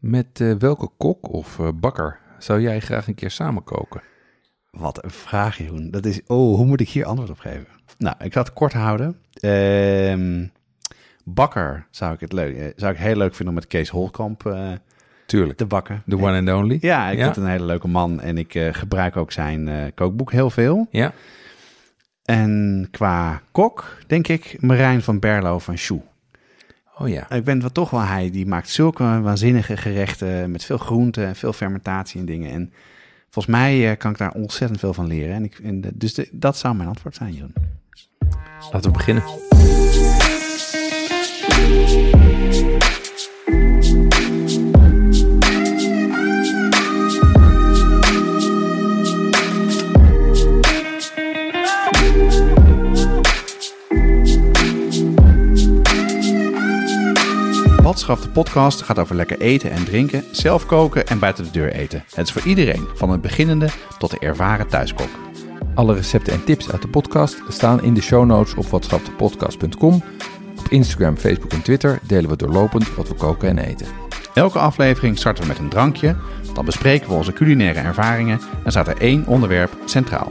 met welke kok of bakker zou jij graag een keer samen koken? Wat een vraag, Jeroen. Dat is, hoe moet ik hier antwoord op geven? Nou, ik ga het kort houden. Bakker zou ik heel leuk vinden om met Kees Holtkamp te bakken. De one and only. Ja, ik vind een hele leuke man en ik gebruik ook zijn kookboek heel veel. Ja. En qua kok denk ik Marijn van Berlo van Sjoe. Oh ja. Ik ben wat toch wel hij. Die maakt zulke waanzinnige gerechten met veel groenten en veel fermentatie en dingen. En volgens mij kan ik daar ontzettend veel van leren. Dus dat zou mijn antwoord zijn, Jeroen. Laten we beginnen. Wat Schafte Podcast gaat over lekker eten en drinken, zelf koken en buiten de deur eten. Het is voor iedereen, van het beginnende tot de ervaren thuiskok. Alle recepten en tips uit de podcast staan in de show notes op watschaftepodcast.com. Op Instagram, Facebook en Twitter delen we doorlopend wat we koken en eten. Elke aflevering starten we met een drankje, dan bespreken we onze culinaire ervaringen en staat er 1 onderwerp centraal.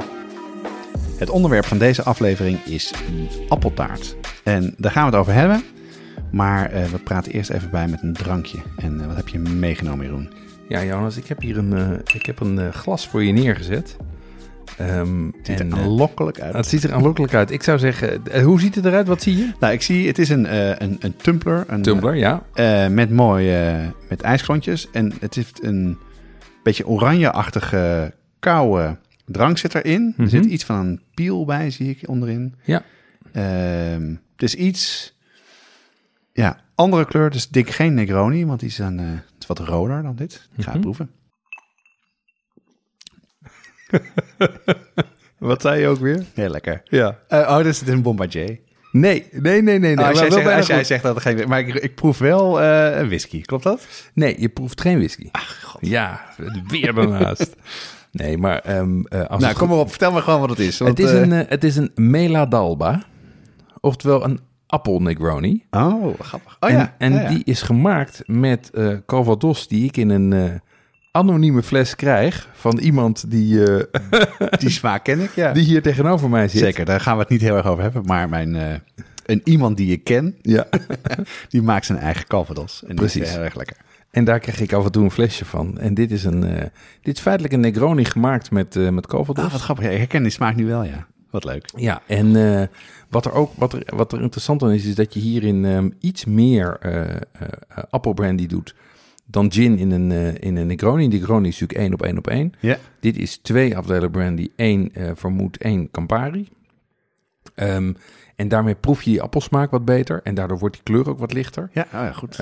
Het onderwerp van deze aflevering is appeltaart. En daar gaan we het over hebben, maar we praten eerst even bij met een drankje. En wat heb je meegenomen, Jeroen? Ja, Jonas, ik heb hier een glas voor je neergezet. Het ziet er aanlokkelijk uit. Het ziet er aanlokkelijk uit. Ik zou zeggen, hoe ziet het eruit? Wat zie je? Nou, ik zie, het is een tumbler. Een tumbler, ja. Met ijsklontjes. En het heeft een beetje oranje-achtige koude drank zit erin. Mm-hmm. Er zit iets van een piel bij, zie ik onderin. Ja. Het is iets... Ja, andere kleur. Dus dik geen Negroni, want die is het is wat roder dan dit. Ik ga het proeven. Wat zei je ook weer? Heel lekker. Ja. Dus het is een Bombardier. Nee. Als jij zegt dat er geen... Maar ik proef wel whisky, klopt dat? Nee, je proeft geen whisky. Ach, god. Ja, weer daarnaast. Nee, maar... kom maar op, vertel me gewoon wat het is. Want, het is een Mela d'Alba, oftewel een appel Negroni. Oh, grappig. En die is gemaakt met Calvados die ik in een... anonieme fles krijg van iemand die... Die smaak ken ik, ja. Die hier tegenover mij zit. Zeker, daar gaan we het niet heel erg over hebben. Maar een iemand die ik ken, ja. Die maakt zijn eigen Calvados. En precies. Die is heel erg lekker. En daar krijg ik af en toe een flesje van. En dit is feitelijk een Negroni gemaakt met Calvados. Ah, wat grappig. Ja, ik herken die smaak nu wel, ja. Wat leuk. Ja, en wat er interessant aan is dat je hierin iets meer appelbrandy doet... dan gin in een Negroni. Negroni is natuurlijk 1 op 1 op 1. Yeah. Dit is 2 afdelen brandy, 1 vermoed, 1 Campari. En daarmee proef je die appelsmaak wat beter. En daardoor wordt die kleur ook wat lichter. Ja, goed.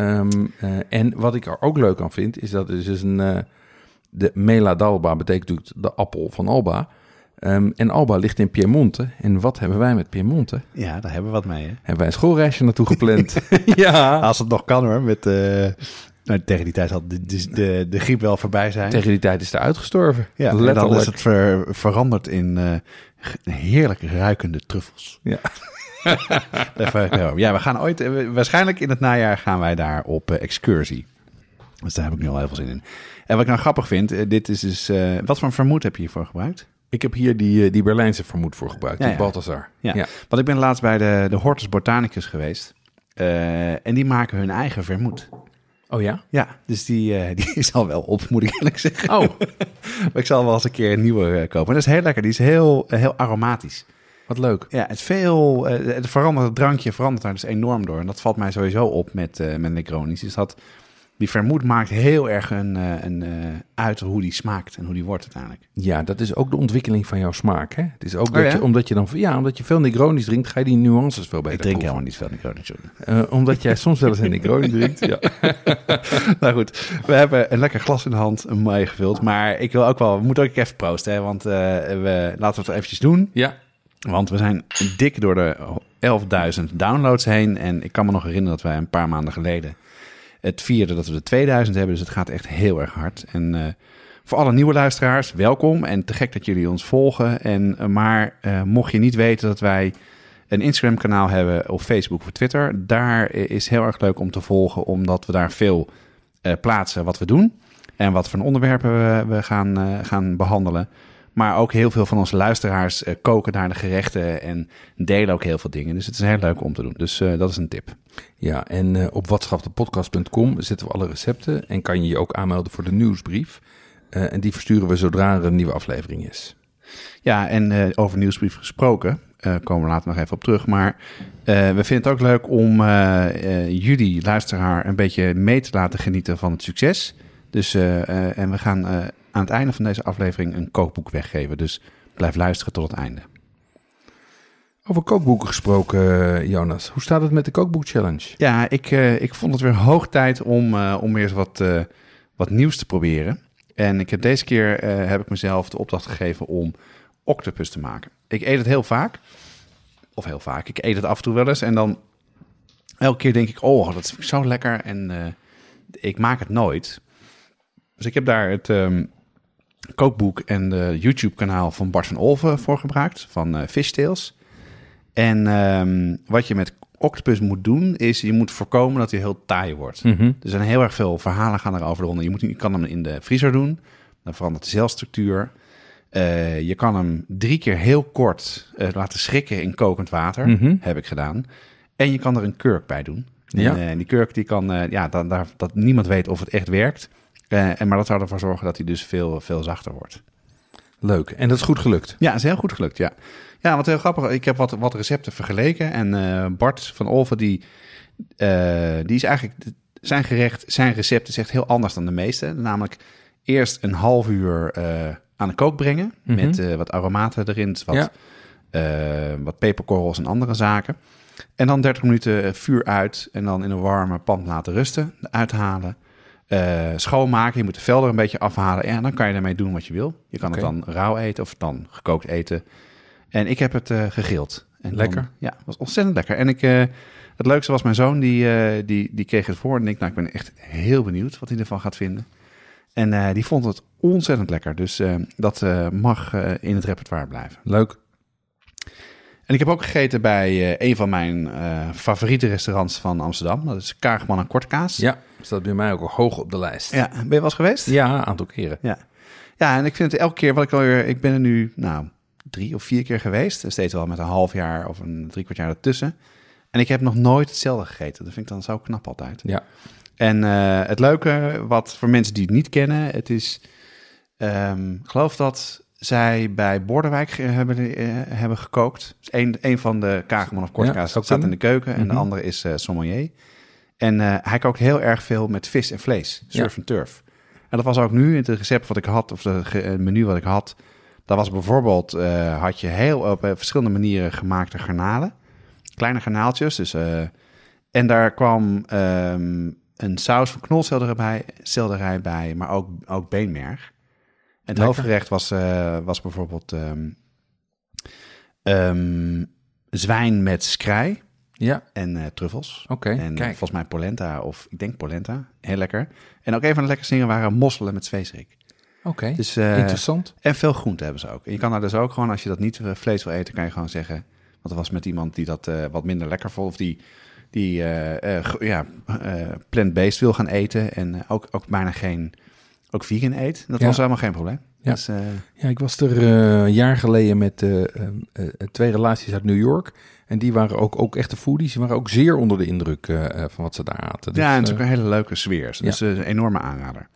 En wat ik er ook leuk aan vind, is dat het dus de Mela d'Alba betekent de appel van Alba. En Alba ligt in Piemonte. En wat hebben wij met Piemonte? Ja, daar hebben we wat mee, hè? Hebben wij een schoolreisje naartoe gepland. Ja. Als het nog kan, hoor, met... Nou, tegen die tijd had de griep wel voorbij zijn. Tegen die tijd is het uitgestorven. Ja, en dan is het veranderd in heerlijk ruikende truffels. Ja. Ja, we gaan waarschijnlijk in het najaar gaan wij daar op excursie. Dus daar heb ik nu al heel veel zin in. En wat ik nou grappig vind, dit is dus... wat voor vermoed heb je hiervoor gebruikt? Ik heb hier die Berlijnse vermoed voor gebruikt, ja, Balthazar. Ja. Ja. Want ik ben laatst bij de Hortus Botanicus geweest. En die maken hun eigen vermoed. Oh ja? Ja, dus die is al wel op, moet ik eerlijk zeggen. Oh. Maar ik zal wel eens een keer een nieuwe kopen. En dat is heel lekker. Die is heel, heel aromatisch. Wat leuk. Ja, het drankje verandert daar dus enorm door. En dat valt mij sowieso op met Negroni's. Dus dat Die vermoed maakt heel erg uit hoe die smaakt en hoe die wordt uiteindelijk. Ja, dat is ook de ontwikkeling van jouw smaak. Hè? Het is ook omdat je veel Negronis drinkt, ga je die nuances veel beter proeven. Ik drink helemaal niet veel Negronis. Omdat jij soms wel eens een Negroni drinkt. Ja. Nou goed, we hebben een lekker glas in de hand mee gevuld. Maar ik wil ook wel, we moeten ook even proosten. Hè? Want laten we het eventjes doen. Ja. Want we zijn dik door de 11.000 downloads heen. En ik kan me nog herinneren dat wij een paar maanden geleden het vierde dat we de 2000 hebben. Dus het gaat echt heel erg hard. En voor alle nieuwe luisteraars, welkom. En te gek dat jullie ons volgen. Maar mocht je niet weten dat wij een Instagram-kanaal hebben of Facebook of Twitter. Daar is heel erg leuk om te volgen, omdat we daar veel plaatsen wat we doen. En wat voor onderwerpen we gaan behandelen. Maar ook heel veel van onze luisteraars koken daar de gerechten en delen ook heel veel dingen. Dus het is heel leuk om te doen. Dus dat is een tip. Ja, en op watschaftepodcast.com zetten we alle recepten. En kan je je ook aanmelden voor de nieuwsbrief. En die versturen we zodra er een nieuwe aflevering is. Ja, en over nieuwsbrief gesproken. Komen we later nog even op terug. Maar we vinden het ook leuk om jullie luisteraar een beetje mee te laten genieten van het succes. Dus en we gaan aan het einde van deze aflevering een kookboek weggeven. Dus blijf luisteren tot het einde. Over kookboeken gesproken, Jonas. Hoe staat het met de kookboek-challenge? Ja, ik vond het weer hoog tijd om weer wat nieuws te proberen. En ik heb deze keer heb ik mezelf de opdracht gegeven om octopus te maken. Ik eet het heel vaak. Of heel vaak. Ik eet het af en toe wel eens. En dan elke keer denk ik, oh, dat is zo lekker. En ik maak het nooit. Dus ik heb daar het kookboek en de YouTube-kanaal van Bart van Olven voor gebruikt, van Fishtails. En wat je met octopus moet doen, is je moet voorkomen dat hij heel taai wordt. Mm-hmm. Er zijn heel erg veel verhalen gaan erover ronden. Je kan hem in de vriezer doen, dan verandert de celstructuur. Je kan hem 3 keer heel kort laten schrikken in kokend water, mm-hmm. heb ik gedaan. En je kan er een kurk bij doen. Ja. En die kurk die kan, dat niemand weet of het echt werkt. Maar dat zou ervoor zorgen dat hij dus veel, veel zachter wordt. Leuk. En dat is goed gelukt? Ja, dat is heel goed gelukt, ja. Ja, wat heel grappig. Ik heb wat recepten vergeleken. En Bart van Olven, die is eigenlijk... Zijn recept is echt heel anders dan de meeste. Namelijk eerst een half uur aan de kook brengen. Mm-hmm. Met wat aromaten erin. Wat peperkorrels en andere zaken. En dan 30 minuten vuur uit. En dan in een warme pan laten rusten. Uithalen. Schoonmaken, je moet de vel er een beetje afhalen. En dan kan je daarmee doen wat je wil. Je kan het dan rauw eten of dan gekookt eten. En ik heb het gegrild. En lekker. Het was ontzettend lekker. En het leukste was mijn zoon, die kreeg het voor. En ik ben echt heel benieuwd wat hij ervan gaat vinden. En die vond het ontzettend lekker. Dus dat mag in het repertoire blijven. Leuk. En ik heb ook gegeten bij een van mijn favoriete restaurants van Amsterdam. Dat is Kaagman en Kortkaas. Ja, staat bij mij ook hoog op de lijst. Ja, ben je wel eens geweest? Ja, een aantal keren. Ja, en ik vind het elke keer wat ik alweer... Ik ben er nu 3 of 4 keer geweest. Steeds wel met een half jaar of een 3/4 jaar ertussen. En ik heb nog nooit hetzelfde gegeten. Dat vind ik dan zo knap altijd. Ja. En het leuke, wat voor mensen die het niet kennen... Het is, ik geloof dat... zij bij Bordewijk hebben gekookt. Dus een van de Kaagman of Kortkaas staat in de keuken. En de andere is sommelier. En hij kookt heel erg veel met vis en vlees. Surf en turf. En dat was ook nu het recept wat ik had... of het menu wat ik had. Dat was bijvoorbeeld... had je heel op verschillende manieren gemaakte garnalen. Kleine garnaaltjes. Dus, en daar kwam een saus van knolselderij bij... maar ook beenmerg. En het hoofdgerecht was bijvoorbeeld zwijn met skrei en truffels. Oké, en volgens mij polenta polenta. Heel lekker. En ook een van de lekkerste dingen waren mosselen met zweesrik. Oké, dus, interessant. En veel groenten hebben ze ook. En je kan daar dus ook gewoon, als je dat niet vlees wil eten, kan je gewoon zeggen... Want er was met iemand die dat wat minder lekker vond... of die plant-based wil gaan eten en ook bijna geen... Ook vegan eet, dat was helemaal geen probleem. Ja, dus, ik was er een jaar geleden met 2 relaties uit New York. En die waren ook echte foodies. Die waren ook zeer onder de indruk van wat ze daar aten. Dus, en het is ook een hele leuke sfeer. Dus een enorme aanrader.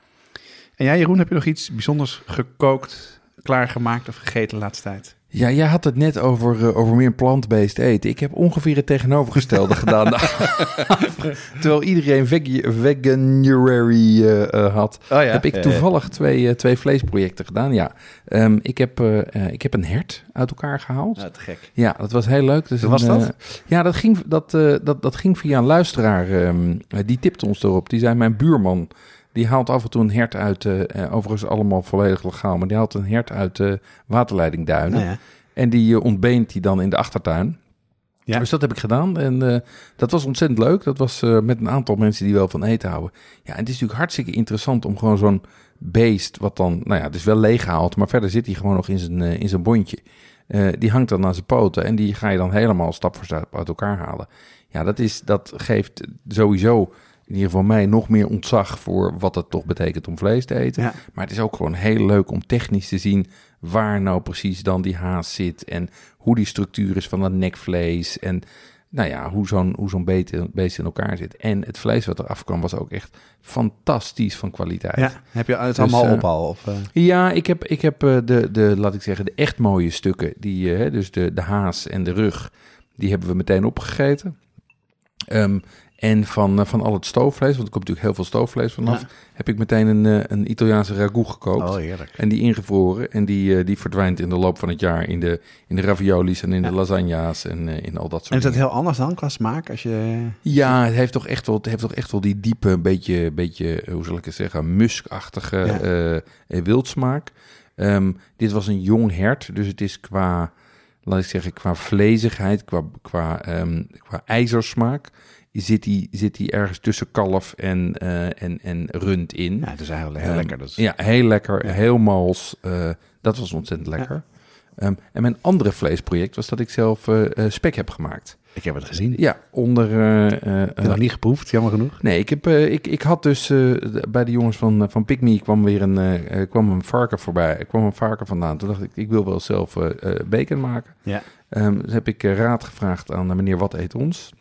En jij, Jeroen, heb je nog iets bijzonders gekookt, klaargemaakt of gegeten de laatste tijd? Ja, jij had het net over meer plant-based eten. Ik heb ongeveer het tegenovergestelde gedaan. Terwijl iedereen veganuary had, heb ik toevallig twee vleesprojecten gedaan. Ja, ik heb een hert uit elkaar gehaald. Ja, te gek. Ja, dat was heel leuk. Dus was dat? Ja, dat ging via een luisteraar. Die tipte ons erop. Die zei, mijn buurman... Die haalt af en toe een hert uit, overigens allemaal volledig legaal... maar die haalt een hert uit waterleidingduinen. Nou ja. En die ontbeent die dan in de achtertuin. Ja. Dus dat heb ik gedaan. En dat was ontzettend leuk. Dat was met een aantal mensen die wel van eten houden. Ja, en het is natuurlijk hartstikke interessant om gewoon zo'n beest... wat dan, nou ja, het is wel leeggehaald... maar verder zit hij gewoon nog in zijn bondje. Die hangt dan aan zijn poten... en die ga je dan helemaal stap voor stap uit elkaar halen. Ja, dat geeft sowieso... in ieder geval mij nog meer ontzag voor wat het toch betekent om vlees te eten. Ja. Maar het is ook gewoon heel leuk om technisch te zien... waar nou precies dan die haas zit... en hoe die structuur is van dat nekvlees... en nou ja, hoe zo'n beest in elkaar zit. En het vlees wat eraf kwam was ook echt fantastisch van kwaliteit. Ja, heb je het allemaal ophaal? Ja, ik heb de echt mooie stukken. Die, dus de haas en de rug, die hebben we meteen opgegeten... En van al het stoofvlees, want er komt natuurlijk heel veel stoofvlees vanaf... Ja. Heb ik meteen een Italiaanse ragout gekookt. Oh, heerlijk. En die ingevroren. En die verdwijnt in de loop van het jaar in de raviolis en in de lasagna's en in al dat soort dingen. En is dat heel anders dan qua smaak? Als je... Ja, het heeft toch echt wel, die diepe, beetje hoe zal ik het zeggen, muskachtige wildsmaak. Dit was een jong hert, dus het is qua, laat ik zeggen, qua vlezigheid, qua ijzersmaak... Zit die ergens tussen kalf en rund in. Ja, het is eigenlijk heel lekker. Dus. Ja, heel lekker, heel mals. Dat was ontzettend lekker. Ja. En mijn andere vleesproject was dat ik zelf spek heb gemaakt. Ik heb het gezien. Ja, onder... ik heb nog niet geproefd, jammer genoeg. Nee, ik had dus bij de jongens van Pickme kwam weer kwam een varken voorbij. Er kwam een varken vandaan. Toen dacht ik wil wel zelf bacon maken. Ja. Dus heb ik raad gevraagd aan meneer Wat Eet Ons...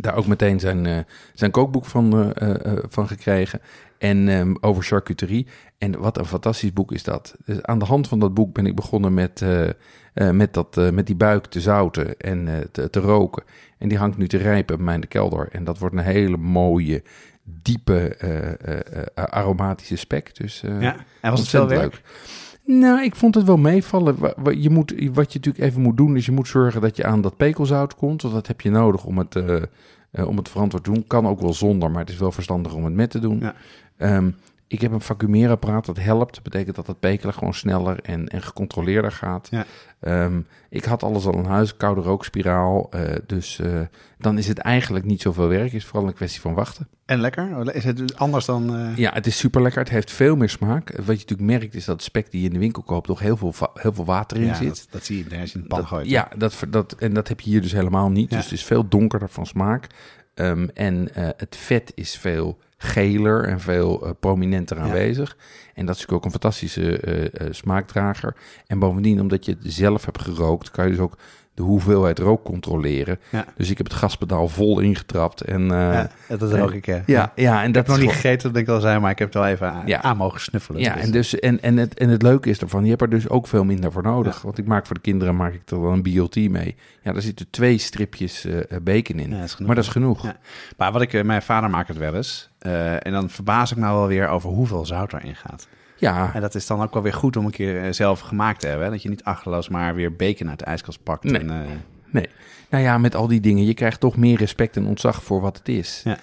Daar ook meteen zijn kookboek van gekregen. En over charcuterie. En wat een fantastisch boek is dat. Dus aan de hand van dat boek ben ik begonnen met die buik te zouten en te roken. En die hangt nu te rijpen bij mij in de kelder. En dat wordt een hele mooie, diepe, aromatische spek. Dus, ja, en was het veel werk? Leuk. Nou, ik vond het wel meevallen. Wat je natuurlijk even moet doen... is je moet zorgen dat je aan dat pekelzout komt. Want dat heb je nodig om het verantwoord te doen. Kan ook wel zonder, maar het is wel verstandig om het met te doen. Ja. Ik heb een vacuumeerapparaat, dat helpt. Dat betekent dat het pekelen gewoon sneller en gecontroleerder gaat. Ja. Ik had alles al in huis, koude rookspiraal. Dus dan is het eigenlijk niet zoveel werk. Het is vooral een kwestie van wachten. En lekker? Is het anders dan... Ja, het is super lekker. Het heeft veel meer smaak. Wat je natuurlijk merkt is dat spek die je in de winkel koopt... toch heel veel water in zit. Dat zie je als je een pan gooit. Ja, en dat heb je hier dus helemaal niet. Ja. Dus het is veel donkerder van smaak. En het vet is veel... geler en veel prominenter aanwezig. En dat is natuurlijk ook een fantastische smaakdrager. En bovendien, omdat je het zelf hebt gerookt... kan je dus ook de hoeveelheid rook controleren. Ja. Dus ik heb het gaspedaal vol ingetrapt. En, dat rook ik, hè. Ja, en ik heb nog niet gegeten, dat denk ik al zei... maar ik heb het wel even aan mogen snuffelen. Ja, dus. En het leuke is ervan... je hebt er dus ook veel minder voor nodig. Ja. Want ik maak voor de kinderen er dan een BLT mee. Ja, daar zitten 2 stripjes bacon in. Ja, dat maar dat is genoeg. Ja. Maar mijn vader maakt het wel eens... en dan verbaas ik me wel weer over hoeveel zout erin gaat. Ja. En dat is dan ook wel weer goed om een keer zelf gemaakt te hebben. Hè? Dat je niet achterloos maar weer bacon uit de ijskast pakt. Nee. Nee. Nou ja, met al die dingen. Je krijgt toch meer respect en ontzag voor wat het is. Ja.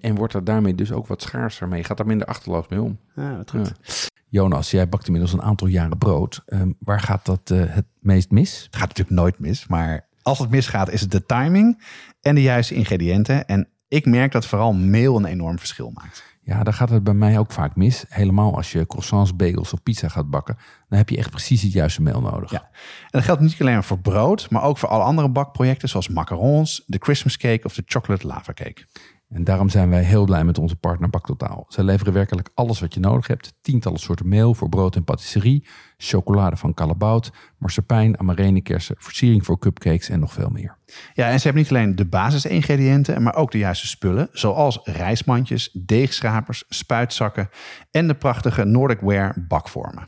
En wordt er daarmee dus ook wat schaarser mee. Je gaat daar minder achterloos mee om. Ja, wat goed. Ja. Jonas, jij bakt inmiddels een aantal jaren brood. Waar gaat dat het meest mis? Het gaat natuurlijk nooit mis. Maar als het misgaat is het de timing en de juiste ingrediënten. En ik merk dat vooral meel een enorm verschil maakt. Ja, daar gaat het bij mij ook vaak mis. Helemaal als je croissants, bagels of pizza gaat bakken. Dan heb je echt precies het juiste meel nodig. Ja. En dat geldt niet alleen voor brood, maar ook voor alle andere bakprojecten... zoals macarons, de Christmas cake of de chocolate lava cake. En daarom zijn wij heel blij met onze partner BakTotaal. Zij leveren werkelijk alles wat je nodig hebt. Tientallen soorten meel voor brood en patisserie. Chocolade van Callebaut, marsepein, amarenekersen, versiering voor cupcakes en nog veel meer. Ja, en ze hebben niet alleen de basisingrediënten, maar ook de juiste spullen. Zoals rijstmandjes, deegschrapers, spuitzakken en de prachtige Nordic Wear bakvormen.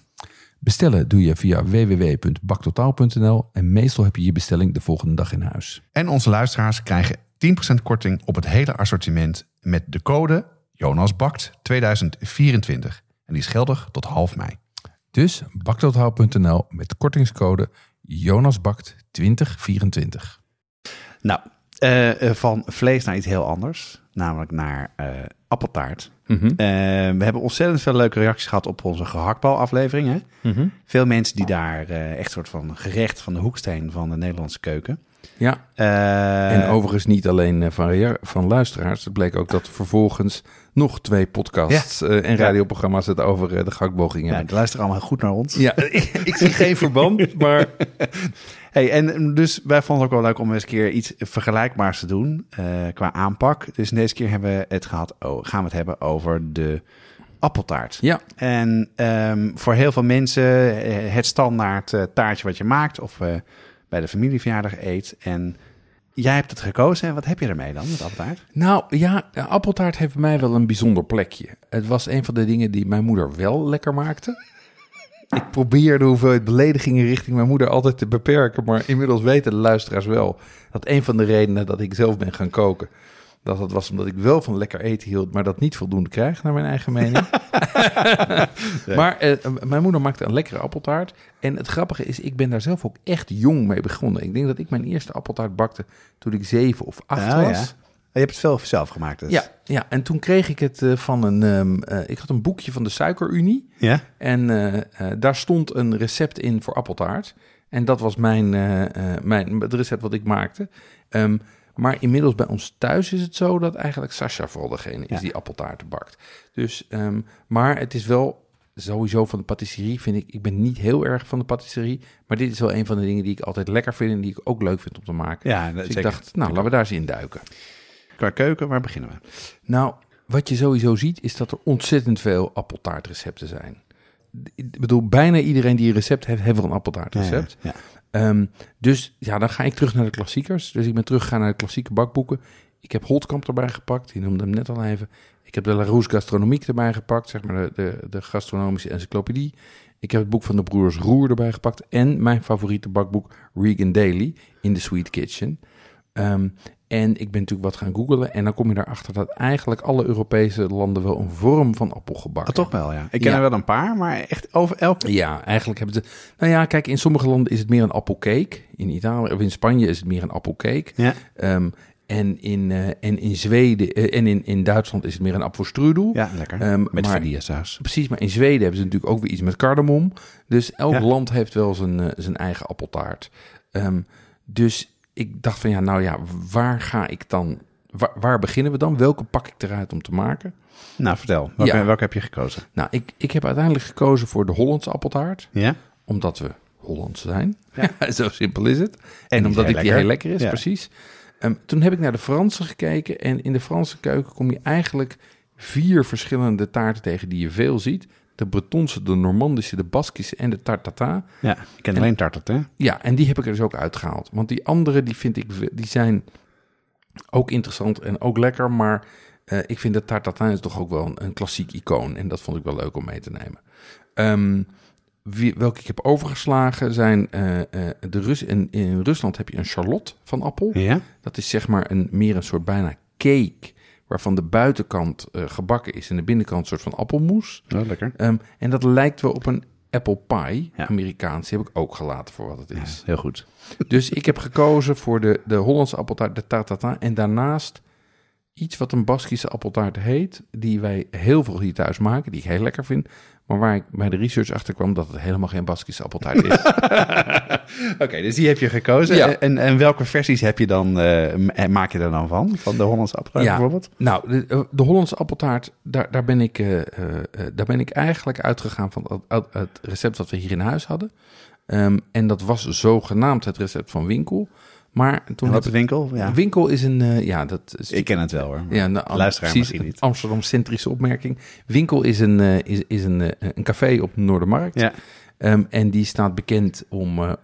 Bestellen doe je via www.baktotaal.nl en meestal heb je je bestelling de volgende dag in huis. En onze luisteraars krijgen 10% korting op het hele assortiment met de code JonasBakt2024. En die is geldig tot half mei. Dus baktotaal.nl met kortingscode JonasBakt2024. Nou, van vlees naar iets heel anders. Namelijk naar appeltaart. Mm-hmm. We hebben ontzettend veel leuke reacties gehad op onze gehaktbalaflevering. Hè? Mm-hmm. Veel mensen die daar echt een soort van gerecht van de hoeksteen van de Nederlandse keuken. Ja, en overigens niet alleen van luisteraars. Het bleek ook dat vervolgens nog 2 podcasts en radioprogramma's het over de gehaktbal gingen. Ja, die luisteren allemaal goed naar ons. Ja, ik zie geen verband, maar... Hey, en dus wij vonden het ook wel leuk om eens een keer iets vergelijkbaars te doen qua aanpak. Dus deze keer gaan we het hebben over de appeltaart. Ja. En voor heel veel mensen het standaard taartje wat je maakt of bij de familieverjaardag eet. En jij hebt het gekozen. En wat heb je ermee dan met appeltaart? Nou ja, appeltaart heeft bij mij wel een bijzonder plekje. Het was een van de dingen die mijn moeder wel lekker maakte. Ik probeer de hoeveelheid beledigingen richting mijn moeder altijd te beperken. Maar inmiddels weten de luisteraars wel dat een van de redenen dat ik zelf ben gaan koken... dat was omdat ik wel van lekker eten hield, maar dat niet voldoende krijg, naar mijn eigen mening. Nee. Maar mijn moeder maakte een lekkere appeltaart. En het grappige is, ik ben daar zelf ook echt jong mee begonnen. Ik denk dat ik mijn eerste appeltaart bakte toen ik 7 of 8 was. Ja. Je hebt het veel zelf gemaakt dus. Ja, en toen kreeg ik het van een... ik had een boekje van de Suikerunie. Ja. En daar stond een recept in voor appeltaart. En dat was het recept wat ik maakte. Maar inmiddels bij ons thuis is het zo dat eigenlijk Sascha vooral degene is die appeltaarten bakt. Dus, maar het is wel sowieso van de patisserie, vind ik. Ik ben niet heel erg van de patisserie. Maar dit is wel een van de dingen die ik altijd lekker vind en die ik ook leuk vind om te maken. Ja, dus ik dacht, laten we daar eens in duiken. Qua keuken, waar beginnen we? Nou, wat je sowieso ziet is dat er ontzettend veel appeltaartrecepten zijn. Ik bedoel, bijna iedereen die een recept heeft wel een appeltaartrecept. Ja. Dus dan ga ik terug naar de klassiekers. Dus ik ben teruggegaan naar de klassieke bakboeken. Ik heb Holtkamp erbij gepakt, die noemde hem net al even. Ik heb de Larousse Gastronomique erbij gepakt, zeg maar de gastronomische encyclopedie. Ik heb het boek van de broers Roux erbij gepakt. En mijn favoriete bakboek, Regan Daily In the Sweet Kitchen. En ik ben natuurlijk wat gaan googlen. En dan kom je erachter dat eigenlijk alle Europese landen wel een vorm van appel gebakken. Oh, toch wel, ja. Ik ken er wel een paar, maar echt over elk... Ja, eigenlijk hebben ze... Nou ja, kijk, in sommige landen is het meer een appelcake. In Italië of in Spanje is het meer een appelcake. Ja. En in Zweden en in Duitsland is het meer een appelstrudel. Ja, lekker. Met vanillesaus. Precies, maar in Zweden hebben ze natuurlijk ook weer iets met kardemom. Dus elk land heeft wel zijn eigen appeltaart. Dus... Ik dacht van waar ga ik dan? Waar beginnen we dan? Welke pak ik eruit om te maken? Nou, vertel. Welke heb je gekozen? Nou, ik heb uiteindelijk gekozen voor de Hollandse appeltaart. Ja. Omdat we Hollands zijn. Ja. Zo simpel is het. En omdat die heel lekker is, precies. Toen heb ik naar de Franse gekeken. En in de Franse keuken kom je eigenlijk 4 verschillende taarten tegen die je veel ziet. De Bretonse, de Normandische, de Baskische en de Tarte Tatin. Ja, ik ken alleen Tarte Tatin. Ja, en die heb ik er dus ook uitgehaald. Want die andere, die zijn ook interessant en ook lekker. Maar ik vind dat Tarte Tatin is toch ook wel een klassiek icoon. En dat vond ik wel leuk om mee te nemen. Welke ik heb overgeslagen zijn... in Rusland heb je een charlotte van appel. Ja. Dat is zeg maar meer een soort bijna cake... waarvan de buitenkant gebakken is en de binnenkant een soort van appelmoes. Oh, lekker. En dat lijkt wel op een apple pie, Amerikaans. Die heb ik ook gelaten voor wat het is. Ja, heel goed. Dus ik heb gekozen voor de Hollandse appeltaart, de Tarte Tatin. En daarnaast iets wat een Baskische appeltaart heet, die wij heel veel hier thuis maken, die ik heel lekker vind. Maar waar ik bij de research achter kwam dat het helemaal geen Baskische appeltaart is. Oké, dus die heb je gekozen. Ja. En welke versies heb je dan? Maak je er dan van? Van de Hollandse appeltaart bijvoorbeeld? Nou, de Hollandse appeltaart, daar ben ik eigenlijk uitgegaan van het recept dat we hier in huis hadden. En dat was zogenaamd het recept van Winkel. Maar toen had Winkel? Ja. Winkel is een... dat is, ik ken het wel hoor. Ja, luisteraar misschien niet. Amsterdam-centrische opmerking. Winkel is een café op Noordermarkt. Ja. En die staat bekend om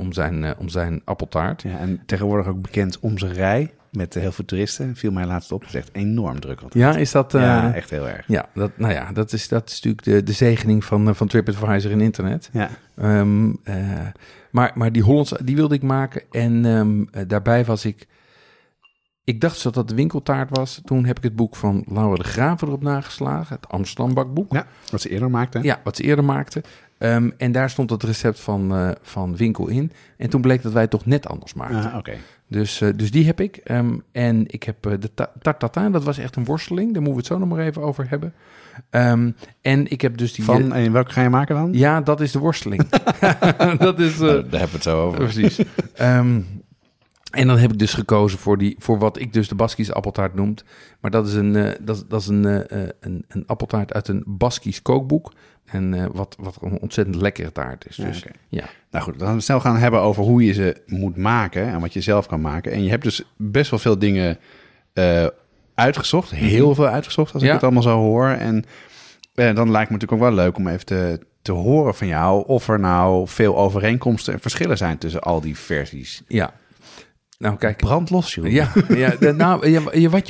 zijn appeltaart. Ja, en tegenwoordig ook bekend om zijn rij. met heel veel toeristen. Viel mij laatst op. Het is echt enorm druk. Altijd. Ja, is dat... ja, echt heel erg. Ja, dat is natuurlijk de zegening van TripAdvisor en internet. Ja. Maar die Hollandse, die wilde ik maken. En daarbij was ik... Ik dacht dat de winkeltaart was. Toen heb ik het boek van Laura de Graven erop nageslagen. Het Amsterdam bakboek. Ja, wat ze eerder maakte. Ja, wat ze eerder maakte. En daar stond het recept van Winkel in. En toen bleek dat wij het toch net anders maakten. Okay. Dus die heb ik. En ik heb de Tarte Tatin. Dat was echt een worsteling. Daar moeten we het zo nog maar even over hebben. En ik heb dus die... En welke ga je maken dan? Ja, dat is de worsteling. Dat is... daar hebben we het zo over. Precies. En dan heb ik dus gekozen voor wat ik dus de Baskische appeltaart noem. Maar dat is een appeltaart uit een Baskisch kookboek. En wat een ontzettend lekkere taart is. Dus, ja. Nou goed, dan gaan we snel gaan hebben over hoe je ze moet maken en wat je zelf kan maken. En je hebt dus best wel veel dingen uitgezocht. Heel veel uitgezocht, als ik het allemaal zo hoor. En dan lijkt me natuurlijk ook wel leuk om even te horen van jou of er nou veel overeenkomsten en verschillen zijn tussen al die versies. Ja. Nou, kijk. Brandlos, joh.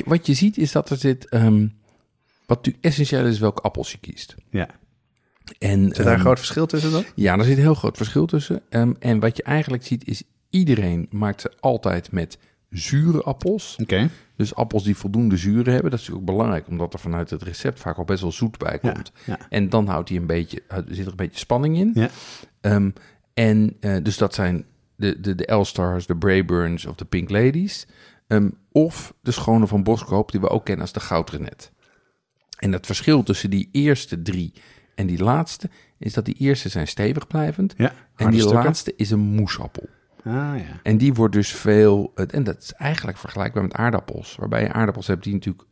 Wat je ziet is dat er zit... wat natuurlijk essentieel is welke appels je kiest. Ja. En, zit daar een groot verschil tussen dan? Ja, daar zit een heel groot verschil tussen. En wat je eigenlijk ziet is... Iedereen maakt ze altijd met zure appels. Okay. Dus appels die voldoende zuur hebben. Dat is natuurlijk ook belangrijk... omdat er vanuit het recept vaak al best wel zoet bij komt. Ja, ja. En dan zit er een beetje spanning in. Ja. Dus dat zijn... De L-Stars, de Brayburns of de Pink Ladies. Of de schone van Boskoop, die we ook kennen als de Goudrenet. En het verschil tussen die eerste drie en die laatste... is dat die eerste zijn stevig blijvend. Ja, en die laatste is een moesappel. Ah, ja. En die wordt dus veel... En dat is eigenlijk vergelijkbaar met aardappels. Waarbij je aardappels hebt die natuurlijk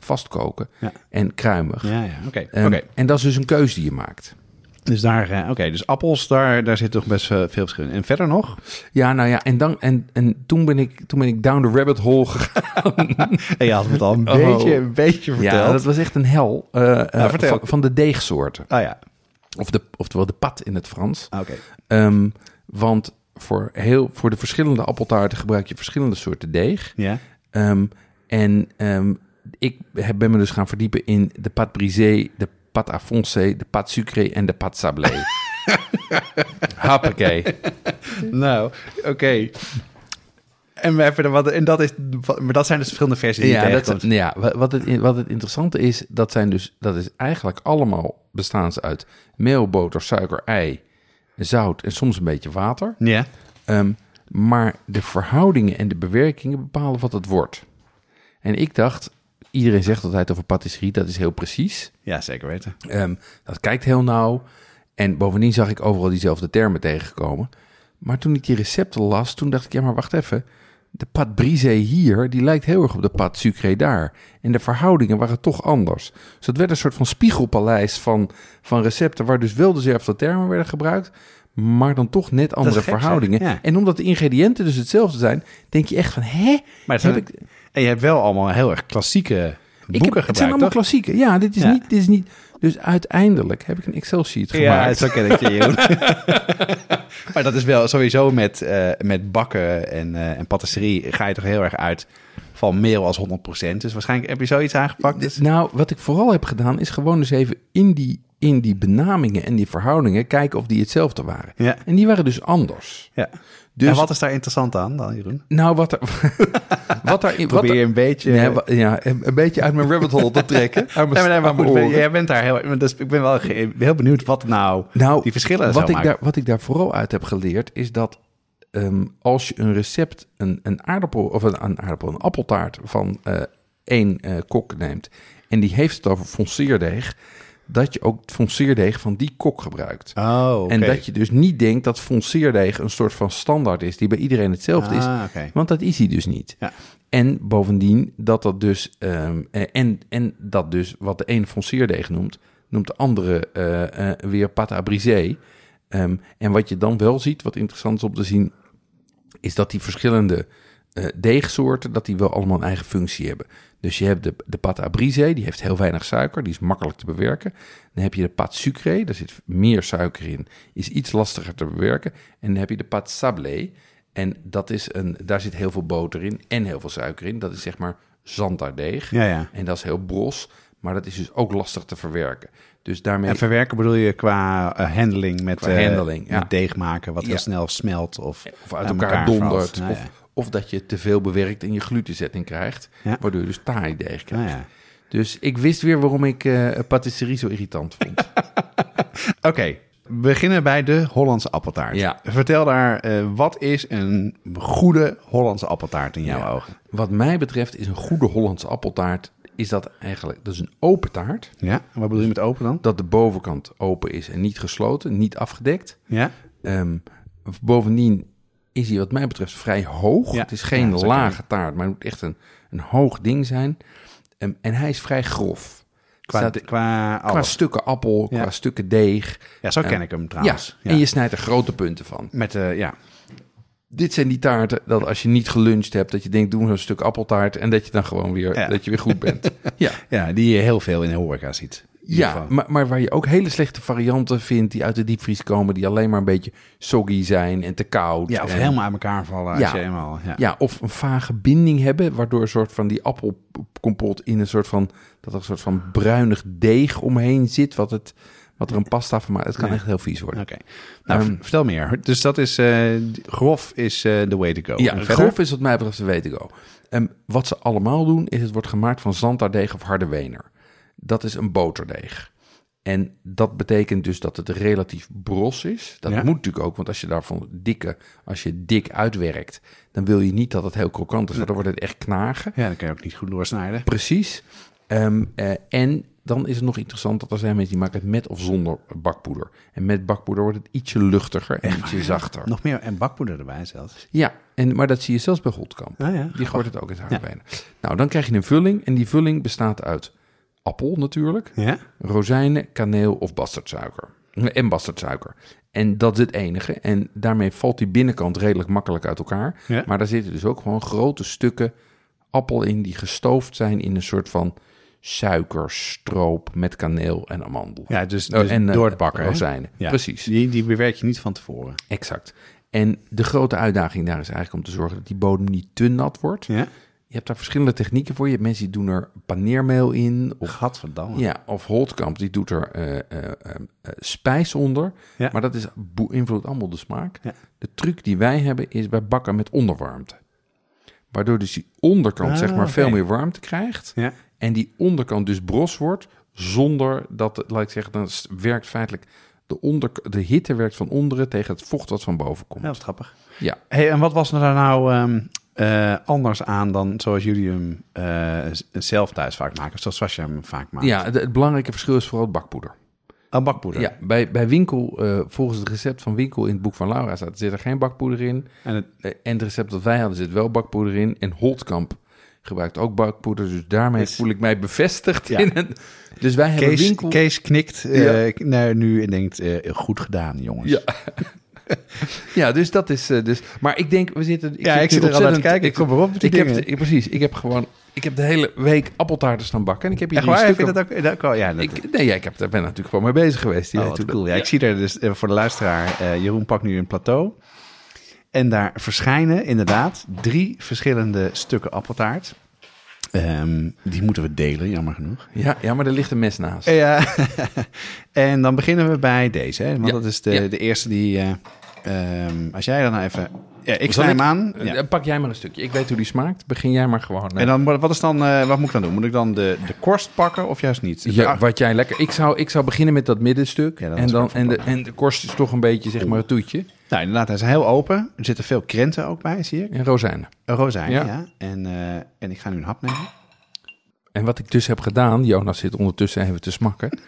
vastkoken en kruimig. Ja, ja. Okay. En dat is dus een keus die je maakt. Dus daar, dus appels, daar zit toch best veel verschil in. En verder nog? Ja, nou ja, en toen ben ik down the rabbit hole gegaan. En je had me al een beetje verteld. Ja, dat was echt een hel van de deegsoorten. Ah ja. Oftewel de pâte in het Frans. Oké. Want voor de verschillende appeltaarten gebruik je verschillende soorten deeg. Ja. Ik ben me dus gaan verdiepen in de pâte brisée, de pâte à foncer, de pâte sucrée en de pâte sablée. Hoppakee. Nou, oké. Maar dat zijn dus verschillende versies. Wat het interessante is, dat is eigenlijk allemaal bestaans uit meel, boter, suiker, ei, zout en soms een beetje water. Ja. Maar de verhoudingen en de bewerkingen bepalen wat het wordt. En ik dacht... Iedereen zegt altijd over patisserie, dat is heel precies. Ja, zeker weten. Dat kijkt heel nauw. En bovendien zag ik overal diezelfde termen tegenkomen. Maar toen ik die recepten las, toen dacht ik... Ja, maar wacht even. De pâte brisée hier, die lijkt heel erg op de pâte sucrée daar. En de verhoudingen waren toch anders. Dus dat werd een soort van spiegelpaleis van recepten... waar dus wel dezelfde termen werden gebruikt... maar dan toch net andere verhoudingen. Gek, ja. En omdat de ingrediënten dus hetzelfde zijn... denk je echt van, hè? Maar en je hebt wel allemaal heel erg klassieke boeken gebruikt, het zijn allemaal toch? Klassieke, ja. Dit is niet... Dus uiteindelijk heb ik een Excel-sheet gemaakt. Ja, zo ken ik je, Jeroen. Maar dat is wel sowieso met bakken en patisserie... ga je toch heel erg uit van meel als 100%. Dus waarschijnlijk heb je zoiets aangepakt. Dus... Nou, wat ik vooral heb gedaan... is gewoon dus even in die benamingen en die verhoudingen... kijken of die hetzelfde waren. Ja. En die waren dus anders. Ja. Dus, en wat is daar interessant aan dan, Jeroen? Nou, een beetje uit mijn rabbit hole te trekken. Jij bent daar heel... Dus ik ben wel heel benieuwd wat nou die verschillen zijn. Wat ik daar vooral uit heb geleerd... is dat als je een recept... een appeltaart van één kok neemt... en die heeft het over fonceerdeeg... dat je ook het fonceerdeeg van die kok gebruikt. Oh, okay. En dat je dus niet denkt dat fonceerdeeg een soort van standaard is... die bij iedereen hetzelfde is, okay. Want dat is hij dus niet. Ja. En bovendien dat dus wat de ene fonceerdeeg noemt de andere weer pâte à brisée. En wat je dan wel ziet, wat interessant is om te zien... is dat die verschillende deegsoorten, dat die wel allemaal een eigen functie hebben... Dus je hebt de pâte à brisée, die heeft heel weinig suiker, die is makkelijk te bewerken. Dan heb je de pâte sucrée, daar zit meer suiker in, is iets lastiger te bewerken. En dan heb je de pâte sablée, En dat is daar zit heel veel boter in en heel veel suiker in. Dat is zeg maar zantardeeg. Ja, ja. En dat is heel bros, maar dat is dus ook lastig te verwerken. Dus daarmee... En verwerken bedoel je qua handling met deeg maken, wat heel snel smelt of uit elkaar dondert. Nou, of dat je te veel bewerkt en je glutenzetting krijgt, waardoor je dus taai deeg krijgt. Nou, ja. Dus ik wist weer waarom ik patisserie zo irritant vond. Oké. We beginnen bij de Hollandse appeltaart. Ja. Vertel daar, wat is een goede Hollandse appeltaart in jouw ogen? Wat mij betreft is een goede Hollandse appeltaart, dat is een open taart. Ja, en wat bedoel je met open dan? Dat de bovenkant open is en niet gesloten, niet afgedekt. Ja. Bovendien is hij wat mij betreft vrij hoog. Ja. Het is geen lage taart, maar het moet echt een hoog ding zijn. En hij is vrij grof. Qua stukken appel, qua stukken deeg. Ja, zo ken ik hem trouwens. Ja. En je snijdt er grote punten van. Dit zijn die taarten dat als je niet geluncht hebt, dat je denkt, doe zo'n stuk appeltaart. En dat je dan gewoon dat je weer goed bent. Ja, die je heel veel in de horeca ziet. Ja, maar waar je ook hele slechte varianten vindt die uit de diepvries komen, die alleen maar een beetje soggy zijn en te koud. Ja, of helemaal aan elkaar vallen als je eenmaal... Ja. Ja, of een vage binding hebben, waardoor een soort van die appelkompot in een soort van bruinig deeg omheen zit, wat er een pasta van maakt. Het kan echt heel vies worden. Oké. Nou, vertel meer. Dus dat is... grof is the way to go. Ja, grof is wat mij betreft de way to go. Wat ze allemaal doen, is het wordt gemaakt van zantardeeg of harde wener. Dat is een boterdeeg. En dat betekent dus dat het relatief bros is. Dat moet natuurlijk ook, want als je daarvan dik uitwerkt, dan wil je niet dat het heel krokant is, want dan wordt het echt knagen. Ja, dan kan je ook niet goed doorsnijden. Precies. En dan is het nog interessant dat er zijn mensen die maken het met of zonder bakpoeder. En met bakpoeder wordt het ietsje luchtiger en ietsje zachter. Nog meer en bakpoeder erbij zelfs. Ja, maar dat zie je zelfs bij Holtkamp. Ah, ja, die gooit het ook in zijn hardbenen. Ja. Nou, dan krijg je een vulling en die vulling bestaat uit appel natuurlijk, rozijnen, kaneel of bastardsuiker. En bastardsuiker. En dat is het enige. En daarmee valt die binnenkant redelijk makkelijk uit elkaar. Ja. Maar daar zitten dus ook gewoon grote stukken appel in die gestoofd zijn in een soort van suikerstroop met kaneel en amandel. Ja, dus door het bakken. Rozijnen, ja. Precies. Die bewerk je niet van tevoren. Exact. En de grote uitdaging daar is eigenlijk om te zorgen dat die bodem niet te nat wordt. Ja. Je hebt daar verschillende technieken voor. Je hebt mensen die doen er paneermeel in. Gadverdamme. Ja, of Holtkamp, die doet er spijs onder. Ja. Maar dat is beïnvloedt allemaal de smaak. Ja. De truc die wij hebben is bij bakken met onderwarmte. Waardoor dus die onderkant veel meer warmte krijgt. Ja. En die onderkant dus bros wordt zonder dat, laat ik zeggen, dan werkt feitelijk de hitte werkt van onderen tegen het vocht wat van boven komt. Ja, dat is grappig. Ja. Hey, en wat was er nou... anders aan dan zoals jullie hem zelf thuis vaak maken, of zoals je hem vaak maakt. Ja, het belangrijke verschil is vooral bakpoeder. Bakpoeder. Ja, bij Winkel, volgens het recept van Winkel in het boek van Laura zit er geen bakpoeder in. En het recept dat wij hadden zit wel bakpoeder in. En Holtkamp gebruikt ook bakpoeder, dus daarmee voel ik mij bevestigd. Ja. Dus wij hebben Winkel... Kees knikt naar nu en denkt, goed gedaan, jongens. Ja. Ja, dus dat is... maar ik denk, we zitten... Ik zit er al aan te kijken. Ik kom erop met die dingen. Precies, ik heb de hele week appeltaarten staan bakken. En ik heb hier ik ben natuurlijk gewoon mee bezig geweest. Cool. Ja, ik zie er dus voor de luisteraar... Jeroen pakt nu een plateau. En daar verschijnen inderdaad 3 verschillende stukken appeltaart. Die moeten we delen, jammer genoeg. Ja, maar er ligt een mes naast. Ja. En dan beginnen we bij deze. Hè? Want dat is de eerste die... als jij dan nou even... Ja, ik snij hem aan. Pak jij maar een stukje. Ik weet hoe die smaakt. Begin jij maar gewoon. En dan, wat moet ik dan doen? Moet ik dan de korst pakken of juist niet? Ja, wat jij lekker... Ik zou beginnen met dat middenstuk. Ja, de korst is toch een beetje, zeg maar, het toetje. Nou, inderdaad, hij is heel open. Er zitten veel krenten ook bij, zie ik. En rozijnen. Rozijnen. En ik ga nu een hap nemen. En wat ik dus heb gedaan... Jonas zit ondertussen even te smakken.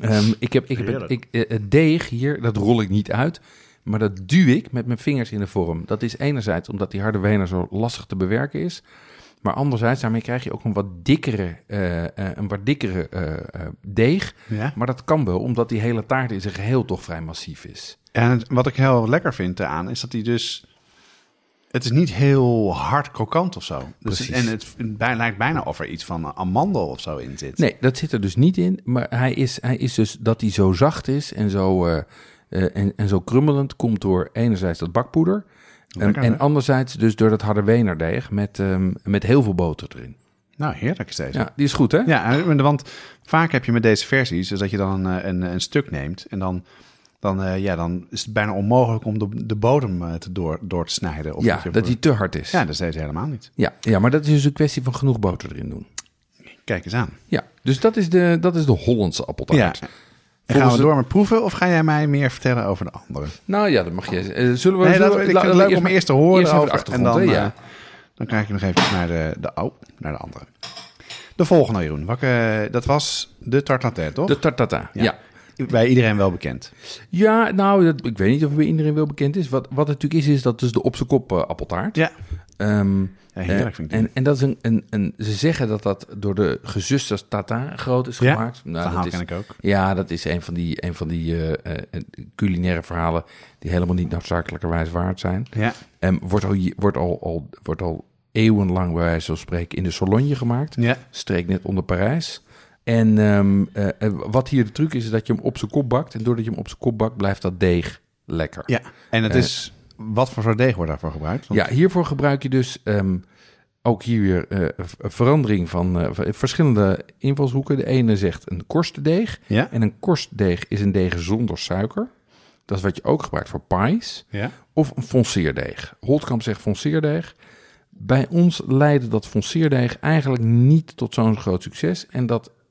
Het deeg hier, dat rol ik niet uit... Maar dat duw ik met mijn vingers in de vorm. Dat is enerzijds omdat die harde wener zo lastig te bewerken is. Maar anderzijds, daarmee krijg je ook een wat dikkere, deeg. Ja. Maar dat kan wel, omdat die hele taart in zijn geheel toch vrij massief is. En wat ik heel lekker vind eraan, is dat die dus... Het is niet heel hard krokant of zo. Dus het lijkt bijna of er iets van amandel of zo in zit. Nee, dat zit er dus niet in. Maar hij is dus dat hij zo zacht is en zo... en zo krummelend komt door enerzijds dat bakpoeder... Lekker, en anderzijds dus door dat harde wenerdeeg met heel veel boter erin. Nou, heerlijk is deze. Ja, die is goed, hè? Ja, want vaak heb je met deze versies dus dat je dan een stuk neemt en dan is het bijna onmogelijk om de bodem door te snijden. Of ja, dat die te hard is. Ja, dat is deze helemaal niet. Ja, maar dat is dus een kwestie van genoeg boter erin doen. Kijk eens aan. Ja, dus dat is de Hollandse appeltaart. Ja. En gaan we door met proeven of ga jij mij meer vertellen over de andere? Nou ja, dat mag je. Zullen we? Nee, dat vind ik leuk om eerst te horen eerst over de achtergrond. En dan kijk ik nog even naar de andere. De volgende, Jeroen. Dat was de Tarte Tatin, toch? De Tarte Tatin, ja. Bij iedereen wel bekend. Ja, nou, ik weet niet of het bij iedereen wel bekend is. Wat het natuurlijk is dat is de op z'n kop appeltaart. Ja. Heerlijk vind ik en dat is ze zeggen dat door de gezusters Tatin groot is gemaakt. Ja, nou, verhaal dat ken ik ook. Ja, dat is een van die culinaire verhalen die helemaal niet noodzakelijkerwijs waard zijn. Ja. Wordt al eeuwenlang bij wijze van spreken in de Sologne gemaakt. Ja. Streek net onder Parijs. En wat hier de truc is dat je hem op zijn kop bakt. En doordat je hem op zijn kop bakt, blijft dat deeg lekker. Ja, en dat is... Wat voor soort deeg wordt daarvoor gebruikt? Want... Ja, hiervoor gebruik je dus ook hier weer verandering van verschillende invalshoeken. De ene zegt een korstdeeg. Ja? En een korstdeeg is een deeg zonder suiker. Dat is wat je ook gebruikt voor pies. Ja? Of een fonceerdeeg. Holtkamp zegt fonceerdeeg. Bij ons leidde dat fonceerdeeg eigenlijk niet tot zo'n groot succes.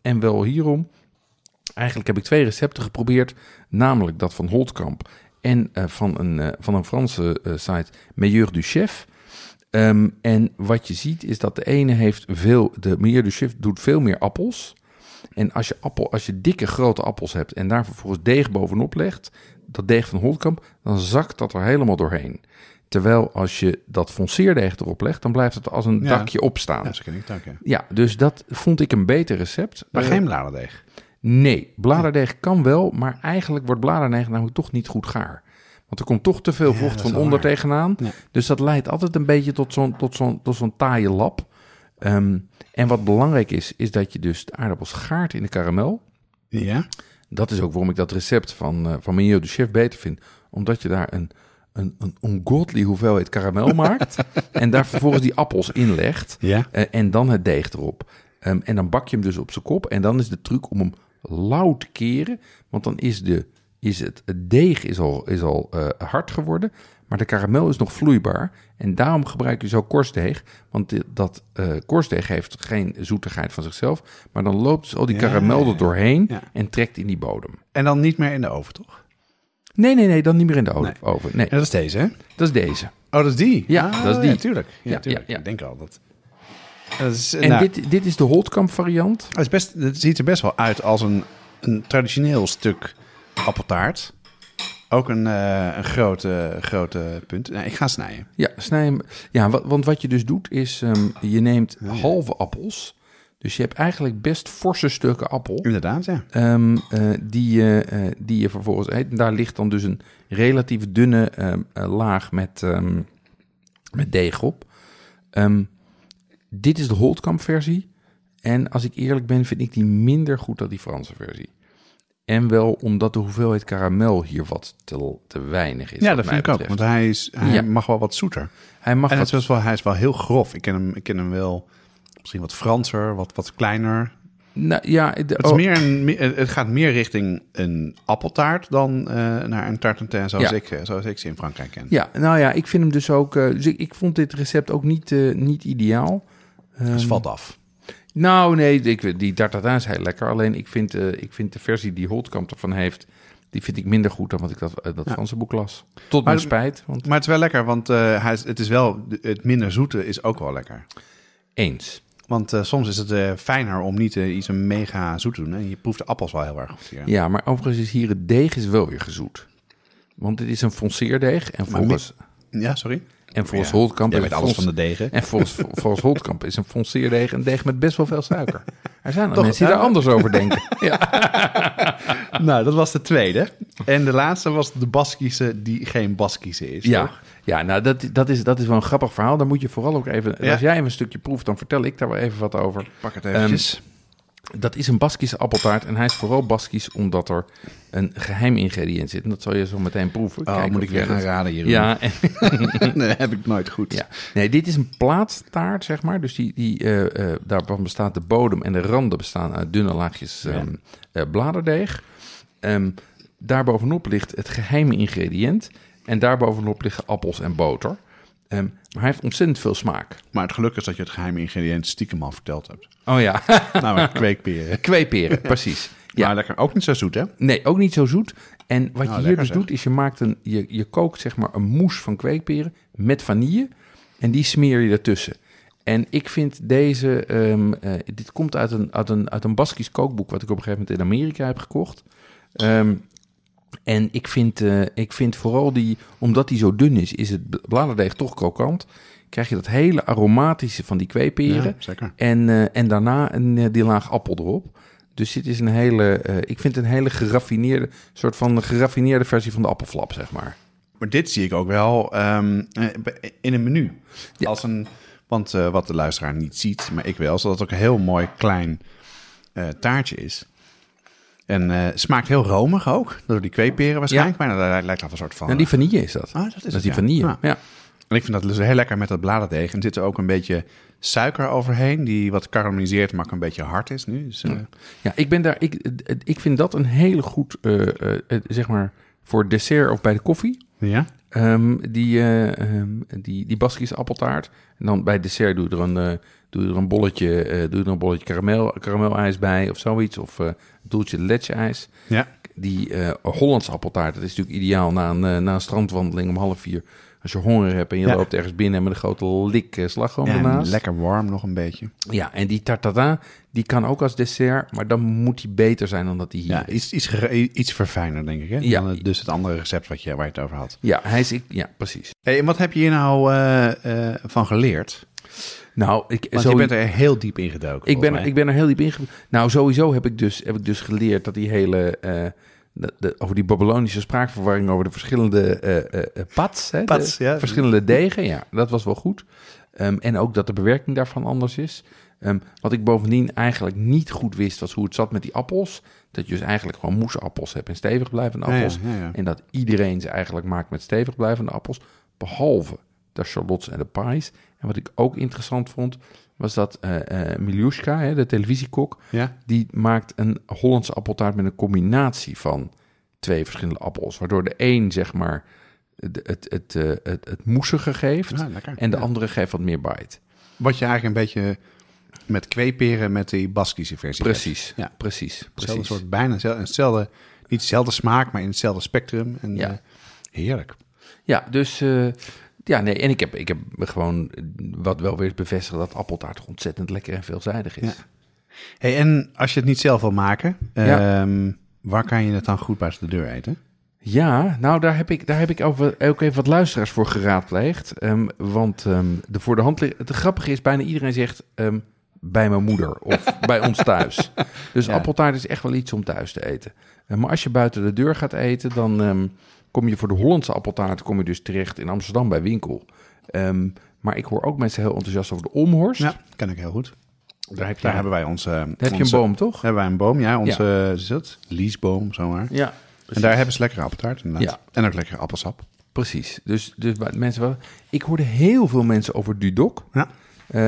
En wel hierom. Eigenlijk heb ik 2 recepten geprobeerd. Namelijk dat van Holtkamp... En van een Franse site, Meilleur du Chef. En wat je ziet is dat de ene heeft de Meilleur du Chef doet veel meer appels. En als je dikke grote appels hebt en daar vervolgens deeg bovenop legt, dat deeg van Holtkamp, dan zakt dat er helemaal doorheen. Terwijl als je dat fonceerdeeg erop legt, dan blijft het als een dakje opstaan. Ja, dat ken ik, dank je. Ja, dus dat vond ik een beter recept. Maar geen bladerdeeg. Nee, bladerdeeg kan wel, maar eigenlijk wordt bladerdeeg namelijk toch niet goed gaar. Want er komt toch te veel vocht van onder tegenaan. Ja. Dus dat leidt altijd een beetje tot zo'n taaie lap. En wat belangrijk is dat je dus de aardappels gaart in de karamel. Ja. Dat is ook waarom ik dat recept van Meilleur du Chef beter vind. Omdat je daar een ongodly hoeveelheid karamel maakt. En daar vervolgens die appels in legt. Ja. En dan het deeg erop. En dan bak je hem dus op zijn kop. En dan is de truc om hem lauw te keren. Want dan is het deeg al hard geworden. Maar de karamel is nog vloeibaar. En daarom gebruik je zo korstdeeg. Want dat korstdeeg heeft geen zoetigheid van zichzelf. Maar dan loopt dus al die karamel er doorheen. Ja. En trekt in die bodem. En dan niet meer in de oven, toch? Nee, dan niet meer in de oven. Nee. En dat is deze, hè? Dat is deze. Oh, dat is die? Ja, dat is die. Natuurlijk. Ja. Ik denk al dat... Dit is de Holtkamp variant. Het ziet er best wel uit als een traditioneel stuk appeltaart. Ook een grote punt. Nou, ik ga snijden. Ja, snijden. Ja, want wat je dus doet is... je neemt halve appels. Dus je hebt eigenlijk best forse stukken appel. Inderdaad, ja. Die je vervolgens eet. En daar ligt dan dus een relatief dunne laag met deeg op. Dit is de Holtkamp versie. En als ik eerlijk ben, vind ik die minder goed dan die Franse versie. En wel omdat de hoeveelheid karamel hier wat te weinig is. Ja, dat vind ik ook. Want hij mag wel wat zoeter. Hij is wel heel grof. Ik ken hem wel misschien wat Franser, wat kleiner. Nou, ja, het gaat meer richting een appeltaart dan naar een tarte tatin zoals ik ze in Frankrijk ken. Ja, nou ja, ik vind hem dus ook... dus ik vond dit recept ook niet ideaal. Dus valt af. Nou, nee, die tarte tatin is heel lekker. Alleen ik vind de versie die Holtkamp ervan heeft... die vind ik minder goed dan wat ik dat Franse boek las. Tot mijn spijt. Maar het is wel lekker, want het minder zoete is ook wel lekker. Eens. Want soms is het fijner om niet iets een mega zoet te doen. Hè? Je proeft de appels wel heel erg goed hier. Ja, maar overigens is hier het deeg is wel weer gezoet. Want het is een fonceerdeeg. En volgens... Ja, sorry? En volgens Holtkamp... Je weet alles van de degen. En volgens Holtkamp is een fonceerdeeg een deeg met best wel veel suiker. Er zijn toch mensen die daar anders over denken. Ja. Nou, dat was de tweede. En de laatste was de baskische die geen baskische is, toch? Ja, nou, dat is wel een grappig verhaal. Dan moet je vooral ook even... Ja. Als jij even een stukje proeft, dan vertel ik daar wel even wat over. Pak het eventjes. Dat is een Baskische appeltaart en hij is vooral Baskisch omdat er een geheim ingrediënt zit. En dat zal je zo meteen proeven. Oh, kijk, moet ik weer gaan raden, Jeroen? Ja. En nee, heb ik nooit goed. Ja. Nee, dit is een plaatstaart, zeg maar. Dus daarvan bestaat de bodem en de randen bestaan uit dunne laagjes bladerdeeg. Daarbovenop ligt het geheime ingrediënt. En daarbovenop liggen appels en boter. Maar hij heeft ontzettend veel smaak. Maar het geluk is dat je het geheime ingrediënt stiekem al verteld hebt. Oh ja. Namelijk kweekperen. Kweekperen, precies. Ja. Maar lekker, ook niet zo zoet, hè? Nee, ook niet zo zoet. En wat je hier dus doet, is je kookt zeg maar een mousse van kweekperen met vanille. En die smeer je ertussen. En ik vind deze... dit komt uit een Baskisch kookboek wat ik op een gegeven moment in Amerika heb gekocht. En ik vind vooral omdat die zo dun is het bladerdeeg toch krokant. Krijg je dat hele aromatische van die kweeperen. Ja, en daarna die laag appel erop. Dus dit is een hele geraffineerde, soort van geraffineerde versie van de appelflap, zeg maar. Maar dit zie ik ook wel in een menu. Ja. Want wat de luisteraar niet ziet, maar ik wel, is dat het ook een heel mooi klein taartje is. En smaakt heel romig ook, door die kweeperen waarschijnlijk. Ja. Maar dat lijkt wel een soort van... En die vanille is dat. Ah, dat is die vanille. Ah. Ja. En ik vind dat dus heel lekker met dat bladerdeeg. En zit er ook een beetje suiker overheen, die wat karamelliseert, maar ook een beetje hard is nu. Dus, ja, ik vind dat een hele goed, zeg maar, voor dessert of bij de koffie. Ja. Die Baskische appeltaart. En dan bij dessert doe je er een bolletje karamelijs bij of zoiets. Of doeltje leche-ijs. Ja. Die Hollandse appeltaart, dat is natuurlijk ideaal na een strandwandeling om 3:30. Als je honger hebt en je loopt ergens binnen met een grote lik slagroom ernaast. Lekker warm nog een beetje. Ja, en die tarte tatin, die kan ook als dessert, maar dan moet die beter zijn dan dat die hier is. Iets verfijner, denk ik, hè? Ja. Dan dus het andere recept waar je het over had. Ja, precies. Hey, en wat heb je hier nou van geleerd? Nou, je bent er heel diep in gedoken. Ik ben er heel diep in gedoken. Nou, sowieso heb ik dus geleerd dat die hele... over die Babylonische spraakverwarring over de verschillende pads, ja. Verschillende degen, ja, dat was wel goed. En ook dat de bewerking daarvan anders is. Wat ik bovendien eigenlijk niet goed wist, was hoe het zat met die appels. Dat je dus eigenlijk gewoon moesappels hebt en stevig blijvende appels. Ja. En dat iedereen ze eigenlijk maakt met stevig blijvende appels, behalve de shallots en de pies. En wat ik ook interessant vond, was dat Miljushka, de televisiekok... Ja. Die maakt een Hollandse appeltaart met een combinatie van twee verschillende appels. Waardoor de een, zeg maar, het moesige geeft... Ja, lekker, en de andere geeft wat meer bite. Wat je eigenlijk een beetje met kweeperen met die Baskische versie precies, hebt. Ja, precies. Hetzelfde soort, bijna hetzelfde, niet hetzelfde smaak, maar in hetzelfde spectrum. En, ja. Heerlijk. Ja, dus... ja, nee, en ik heb gewoon wat wel weer bevestigd dat appeltaart ontzettend lekker en veelzijdig is. Ja. Hey, en als je het niet zelf wil maken, waar kan je het dan goed buiten de deur eten? Ja, nou, daar heb ik ook even wat luisteraars voor geraadpleegd. Want de voor de hand ligt... Het grappige is, bijna iedereen zegt bij mijn moeder of bij ons thuis. Dus appeltaart is echt wel iets om thuis te eten. Maar als je buiten de deur gaat eten, dan... kom je voor de Hollandse appeltaart, kom je dus terecht in Amsterdam bij Winkel. Maar ik hoor ook mensen heel enthousiast over de Olmhorst. Ja, ken ik heel goed. Daar hebben wij onze... heb je een boom, toch? Hebben wij een boom, ja. Onze liesboom, zomaar. Ja, precies. En daar hebben ze lekkere appeltaart, inderdaad. Ja. En ook lekkere appelsap. Precies. Dus mensen wel... Ik hoorde heel veel mensen over Dudok. Ja.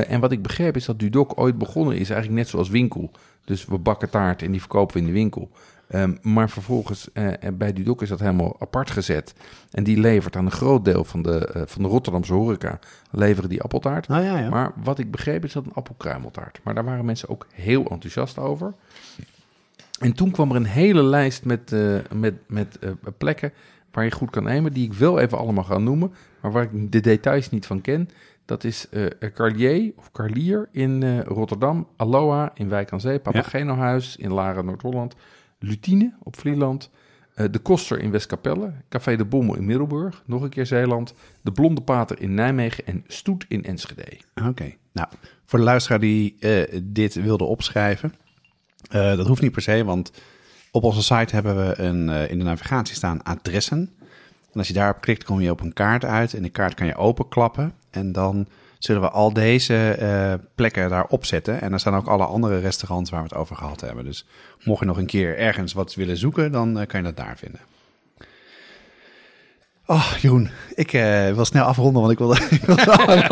En wat ik begreep is dat Dudok ooit begonnen is, eigenlijk net zoals Winkel. Dus we bakken taart en die verkopen we in de winkel. Maar vervolgens bij Dudok is dat helemaal apart gezet. En die levert aan een groot deel van de Rotterdamse horeca, leveren die appeltaart. Oh, ja. Maar wat ik begreep is dat een appelkruimeltaart. Maar daar waren mensen ook heel enthousiast over. En toen kwam er een hele lijst met plekken waar je goed kan nemen, die ik wel even allemaal ga noemen, maar waar ik de details niet van ken. Dat is Carlier of Carlier in Rotterdam, Aloha in Wijk aan Zee, Papagenohuis in Laren, Noord-Holland, Lutine op Vlieland, De Koster in Westkapelle, Café de Bommel in Middelburg, nog een keer Zeeland, De Blonde Pater in Nijmegen en Stoet in Enschede. Oké. Nou, voor de luisteraar die dit wilde opschrijven, dat hoeft niet per se, want op onze site hebben we in de navigatie staan adressen. En als je daarop klikt, kom je op een kaart uit en de kaart kan je openklappen en dan zullen we al deze plekken daar opzetten. En daar staan ook alle andere restaurants waar we het over gehad hebben. Dus mocht je nog een keer ergens wat willen zoeken, dan kan je dat daar vinden. Oh, Jeroen, ik wil snel afronden, want ik wil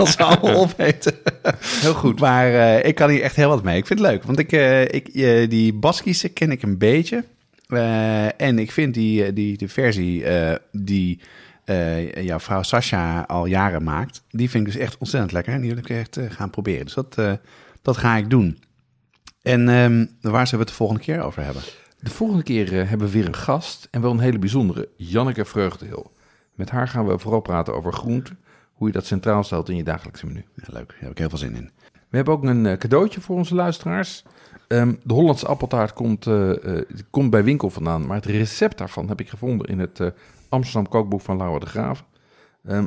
ze allemaal opeten. Heel goed. Maar ik kan hier echt heel wat mee. Ik vind het leuk, want die Baskische ken ik een beetje. En ik vind de versie die jouw vrouw Sasha al jaren maakt, die vind ik dus echt ontzettend lekker. En die wil ik echt gaan proberen. Dus dat ga ik doen. En waar zullen we het de volgende keer over hebben? De volgende keer hebben we weer een gast en wel een hele bijzondere, Janneke Vreugdehil. Met haar gaan we vooral praten over groenten, hoe je dat centraal stelt in je dagelijkse menu. Ja, leuk, daar heb ik heel veel zin in. We hebben ook een cadeautje voor onze luisteraars. De Hollandse appeltaart komt bij Winkel vandaan, maar het recept daarvan heb ik gevonden in het Amsterdam kookboek van Laura de Graaf.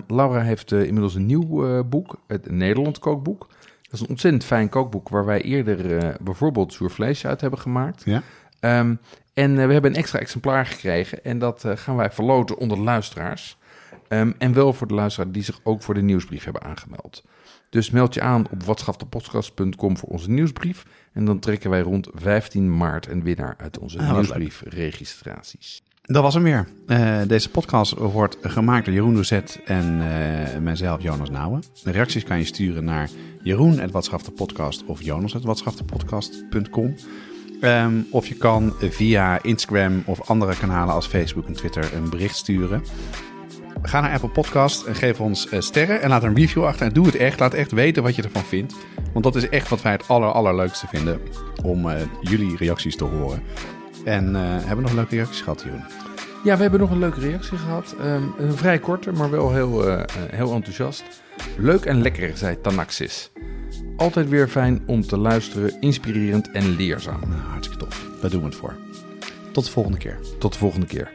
Laura heeft inmiddels een nieuw boek, het Nederland kookboek. Dat is een ontzettend fijn kookboek waar wij eerder bijvoorbeeld zuurvlees uit hebben gemaakt. Ja. En we hebben een extra exemplaar gekregen en dat gaan wij verloten onder de luisteraars. En wel voor de luisteraars die zich ook voor de nieuwsbrief hebben aangemeld. Dus meld je aan op watschaftepodcast.com voor onze nieuwsbrief. En dan trekken wij rond 15 maart een winnaar uit onze nieuwsbriefregistraties. Dat was hem weer. Deze podcast wordt gemaakt door Jeroen Douzet en mijzelf, Jonas Nouwen. De reacties kan je sturen naar jeroen@watschaftepodcast of jonas@watschaftepodcast.com. Of je kan via Instagram of andere kanalen als Facebook en Twitter een bericht sturen. Ga naar Apple Podcast en geef ons sterren en laat een review achter. En doe het echt. Laat echt weten wat je ervan vindt. Want dat is echt wat wij het allerleukste vinden. Om jullie reacties te horen. En hebben we nog leuke reacties gehad, Jeroen? Ja, we hebben nog een leuke reactie gehad. Een vrij korte, maar wel heel enthousiast. Leuk en lekker, zei Tanaxis. Altijd weer fijn om te luisteren. Inspirerend en leerzaam. Nou, hartstikke tof. Daar doen we het voor. Tot de volgende keer.